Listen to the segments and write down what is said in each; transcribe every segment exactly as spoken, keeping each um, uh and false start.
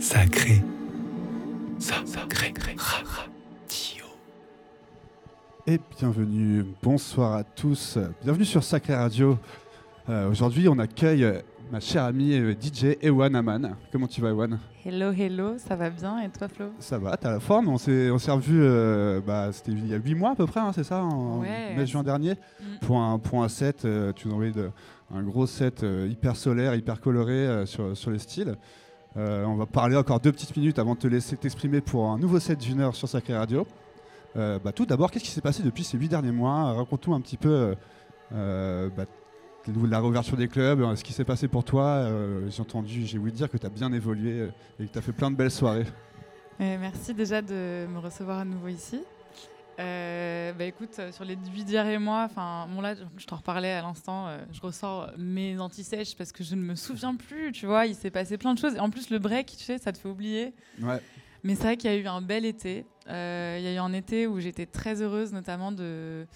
Sacré. Sacré Radio. Et bienvenue, bonsoir à tous. Bienvenue sur Sacré Radio. Euh, aujourd'hui, on accueille euh, ma chère amie euh, D J Wanaman. Comment tu vas, Ewan? Hello, hello, ça va bien. Et toi, Flo? Ça va, t'as la forme. On s'est, on s'est revus euh, bah, c'était il y a huit mois à peu près, hein, c'est ça, en ouais, mai-juin dernier, mmh. pour, un, pour un set. Euh, tu nous as envoyé de, un gros set euh, hyper solaire, hyper coloré euh, sur, sur les styles. Euh, on va parler encore deux petites minutes avant de te laisser t'exprimer pour un nouveau set d'une heure sur Sacré Radio. Euh, bah, tout d'abord, qu'est-ce qui s'est passé depuis ces huit derniers mois? Raconte-nous un petit peu... Euh, bah, la réouverture des clubs, ce qui s'est passé pour toi. euh, j'ai entendu, j'ai voulu dire que tu as bien évolué et que tu as fait plein de belles soirées. Euh, merci déjà de me recevoir à nouveau ici. Euh, bah écoute, sur les huit derniers mois, bon là, je t'en reparlais à l'instant, euh, je ressors mes antisèches parce que je ne me souviens plus, tu vois, il s'est passé plein de choses. En plus, le break, tu sais, ça te fait oublier. Ouais. Mais c'est vrai qu'il y a eu un bel été. Euh, il y a eu un été où j'étais très heureuse, notamment de...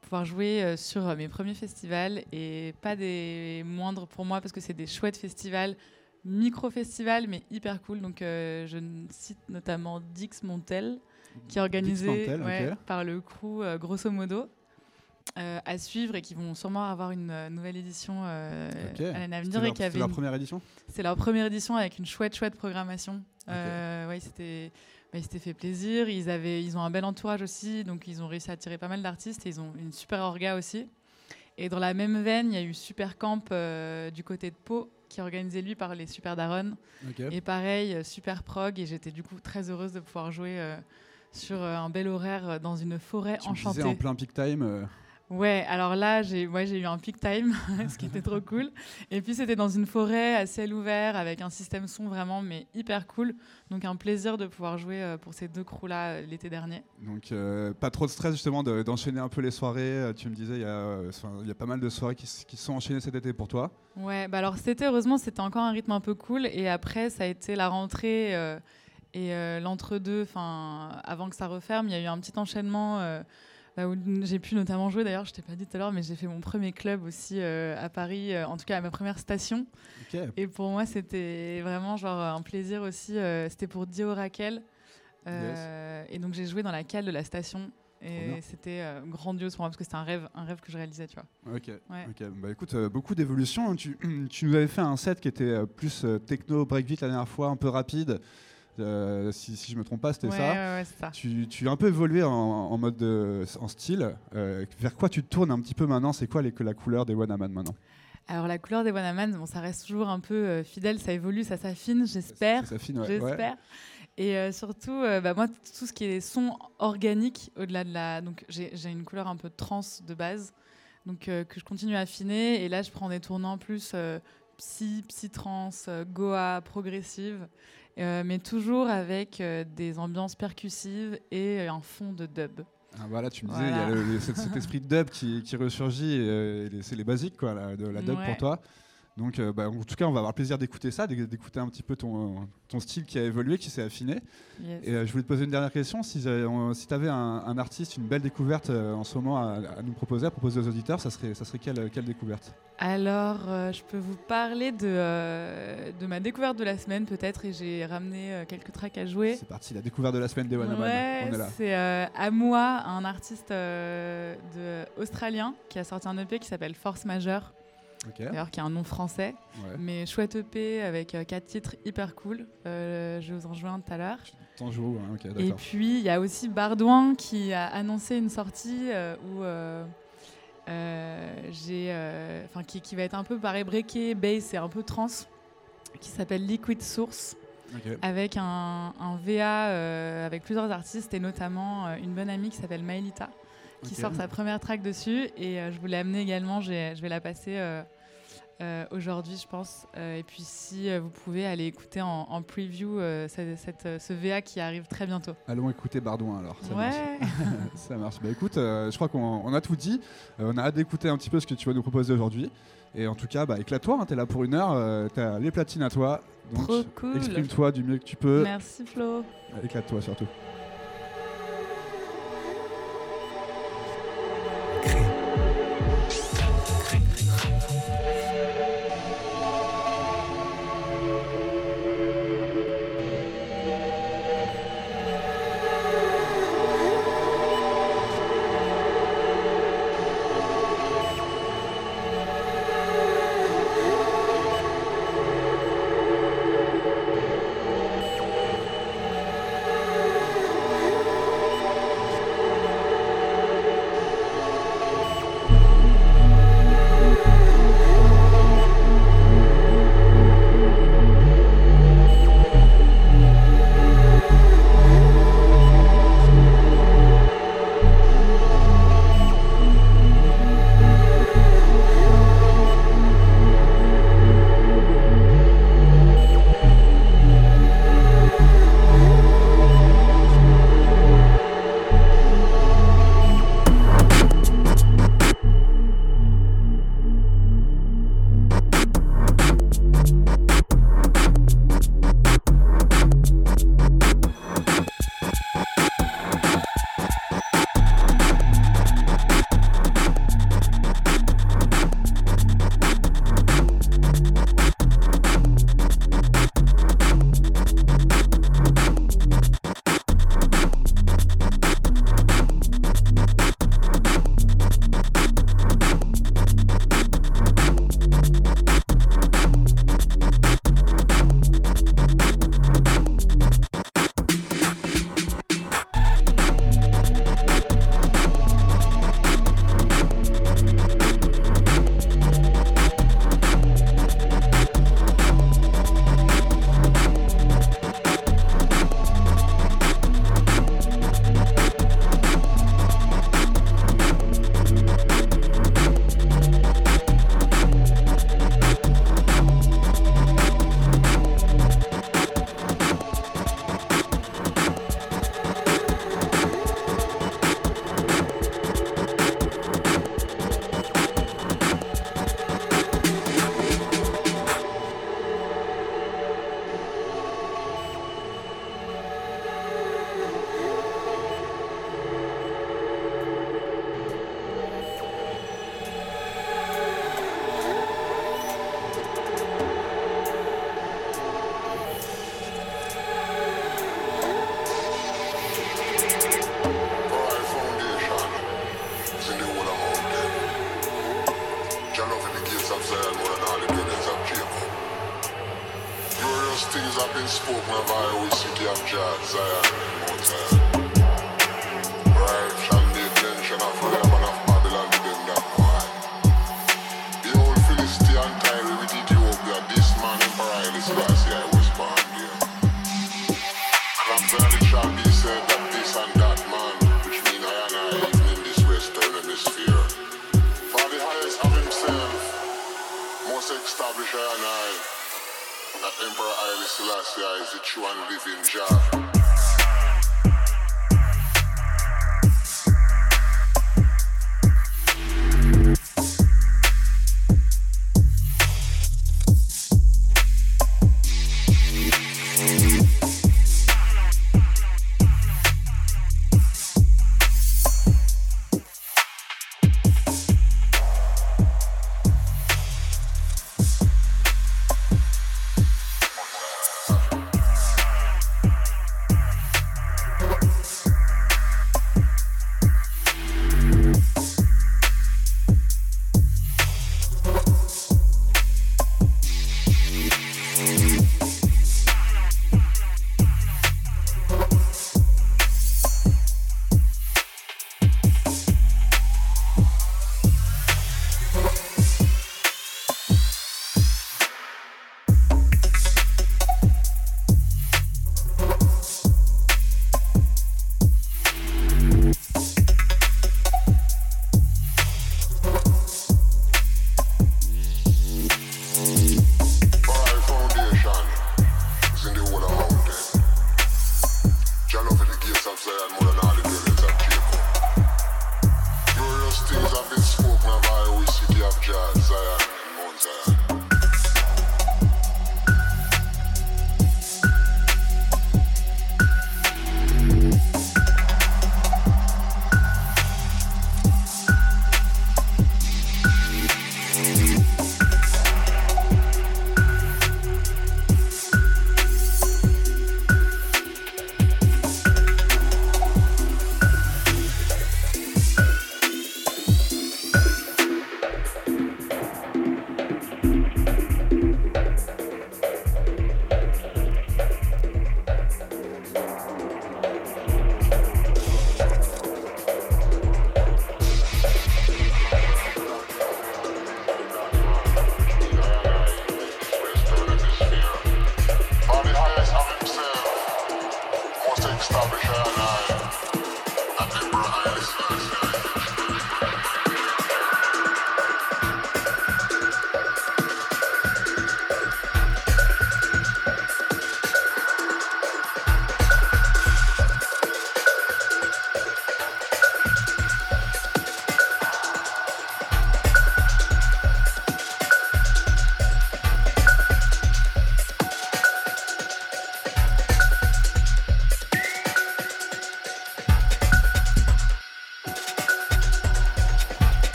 pouvoir jouer sur mes premiers festivals et pas des moindres pour moi parce que c'est des chouettes festivals, micro-festivals mais hyper cool. Donc euh, je cite notamment Dix Montel qui est organisé Montel, ouais, okay. par le crew euh, grosso modo euh, à suivre et qui vont sûrement avoir une euh, nouvelle édition euh, okay. à l'année à venir. C'était leur, et qui avait c'était leur première une... édition C'est leur première édition avec une chouette chouette programmation. Okay. Euh, ouais, c'était... Ils s'étaient fait plaisir, ils, avaient, ils ont un bel entourage aussi, donc ils ont réussi à attirer pas mal d'artistes, et ils ont une super orga aussi. Et dans la même veine, il y a eu Super Camp euh, du côté de Pau, qui est organisé lui par les Super Daron. Okay. Et pareil, super prog, et j'étais du coup très heureuse de pouvoir jouer euh, sur euh, un bel horaire dans une forêt tu enchantée. Tu me disais en plein peak time euh... Ouais, alors là, j'ai, ouais, j'ai eu un peak time, ce qui était trop cool. Et puis, c'était dans une forêt à ciel ouvert, avec un système son vraiment, mais hyper cool. Donc, un plaisir de pouvoir jouer euh, pour ces deux crews-là euh, l'été dernier. Donc, euh, pas trop de stress, justement, de, d'enchaîner un peu les soirées. Tu me disais, il y, euh, y a pas mal de soirées qui, qui sont enchaînées cet été pour toi. Ouais, bah alors, cet été, heureusement, c'était encore un rythme un peu cool. Et après, ça a été la rentrée euh, et euh, l'entre-deux. Enfin, avant que ça referme, il y a eu un petit enchaînement... Euh, Là où j'ai pu notamment jouer, d'ailleurs, je ne t'ai pas dit tout à l'heure, mais j'ai fait mon premier club aussi euh, à Paris, euh, en tout cas à ma première station. Okay. Et pour moi, c'était vraiment genre, un plaisir aussi. Euh, c'était pour Dioraquel. Euh, yes. Et donc, j'ai joué dans la cale de la station. Et c'était euh, grandiose pour moi, parce que c'était un rêve, un rêve que je réalisais, tu vois. Ok, ouais. okay. Bah, écoute, euh, beaucoup d'évolution. Hein. Tu, tu nous avais fait un set qui était euh, plus euh, techno, breakbeat la dernière fois, un peu rapide. Euh, si, si je me trompe pas, c'était ouais, ça. Ouais, ouais, c'est ça. Tu, tu as un peu évolué en, en mode, de, en style. Euh, vers quoi tu te tournes un petit peu maintenant? C'est quoi les, la couleur des Wanaman maintenant? Alors la couleur des Wanaman, bon, ça reste toujours un peu euh, fidèle, ça évolue, ça s'affine, j'espère. Ça s'affine, ouais. J'espère. Ouais. Et euh, surtout, euh, bah, moi, tout ce qui est son organique, au-delà de la, donc j'ai, j'ai une couleur un peu trans de base, donc euh, que je continue à affiner. Et là, je prends des tournants plus euh, psy, psy trans, euh, goa, progressive. Euh, mais toujours avec euh, des ambiances percussives et euh, un fond de dub. Ah bah là, tu me disais, il voilà. y a le, le, cet, cet esprit de dub qui, qui ressurgit, et, euh, et les, c'est les basiques quoi, la, de la dub ouais. pour toi. Donc euh, bah, en tout cas, on va avoir le plaisir d'écouter ça, d'écouter un petit peu ton, ton style qui a évolué, qui s'est affiné. Yes. Et euh, je voulais te poser une dernière question, si, si tu avais un, un artiste, une belle découverte euh, en ce moment à, à nous proposer, à proposer aux auditeurs, ça serait, ça serait quelle, quelle découverte? Alors, euh, je peux vous parler de, euh, de ma découverte de la semaine peut-être, et j'ai ramené euh, quelques tracks à jouer. C'est parti, la découverte de la semaine des Wanaman, ouais, on est là. C'est euh, Amoa, un artiste euh, de, australien qui a sorti un E P qui s'appelle Force Majeure. Okay. D'ailleurs, qui a un nom français, ouais. mais chouette E P avec euh, quatre titres hyper cool. Euh, je vais vous en jouer un tout à l'heure. T'en joues, hein, ok, d'accord. Et puis, il y a aussi Bardouin qui a annoncé une sortie euh, où euh, euh, j'ai, enfin, euh, qui, qui va être un peu pareil, breaké, bass et un peu trans, qui s'appelle Liquid Source, okay. avec un, un V A euh, avec plusieurs artistes et notamment euh, une bonne amie qui s'appelle Mailita. Qui okay. sort sa première track dessus et euh, je vous l'ai amenée également, j'ai, je vais la passer euh, euh, aujourd'hui je pense euh, et puis si euh, vous pouvez aller écouter en, en preview euh, cette, cette, ce V A qui arrive très bientôt. Allons écouter Bardouin alors, ça ouais. marche. Ça marche. Bah, écoute, euh, je crois qu'on on a tout dit, euh, on a hâte d'écouter un petit peu ce que tu vas nous proposer aujourd'hui et en tout cas bah, éclate-toi, hein, t'es là pour une heure, euh, t'as les platines à toi, donc trop cool. Exprime-toi du mieux que tu peux. Merci Flo. Éclate-toi surtout.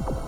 you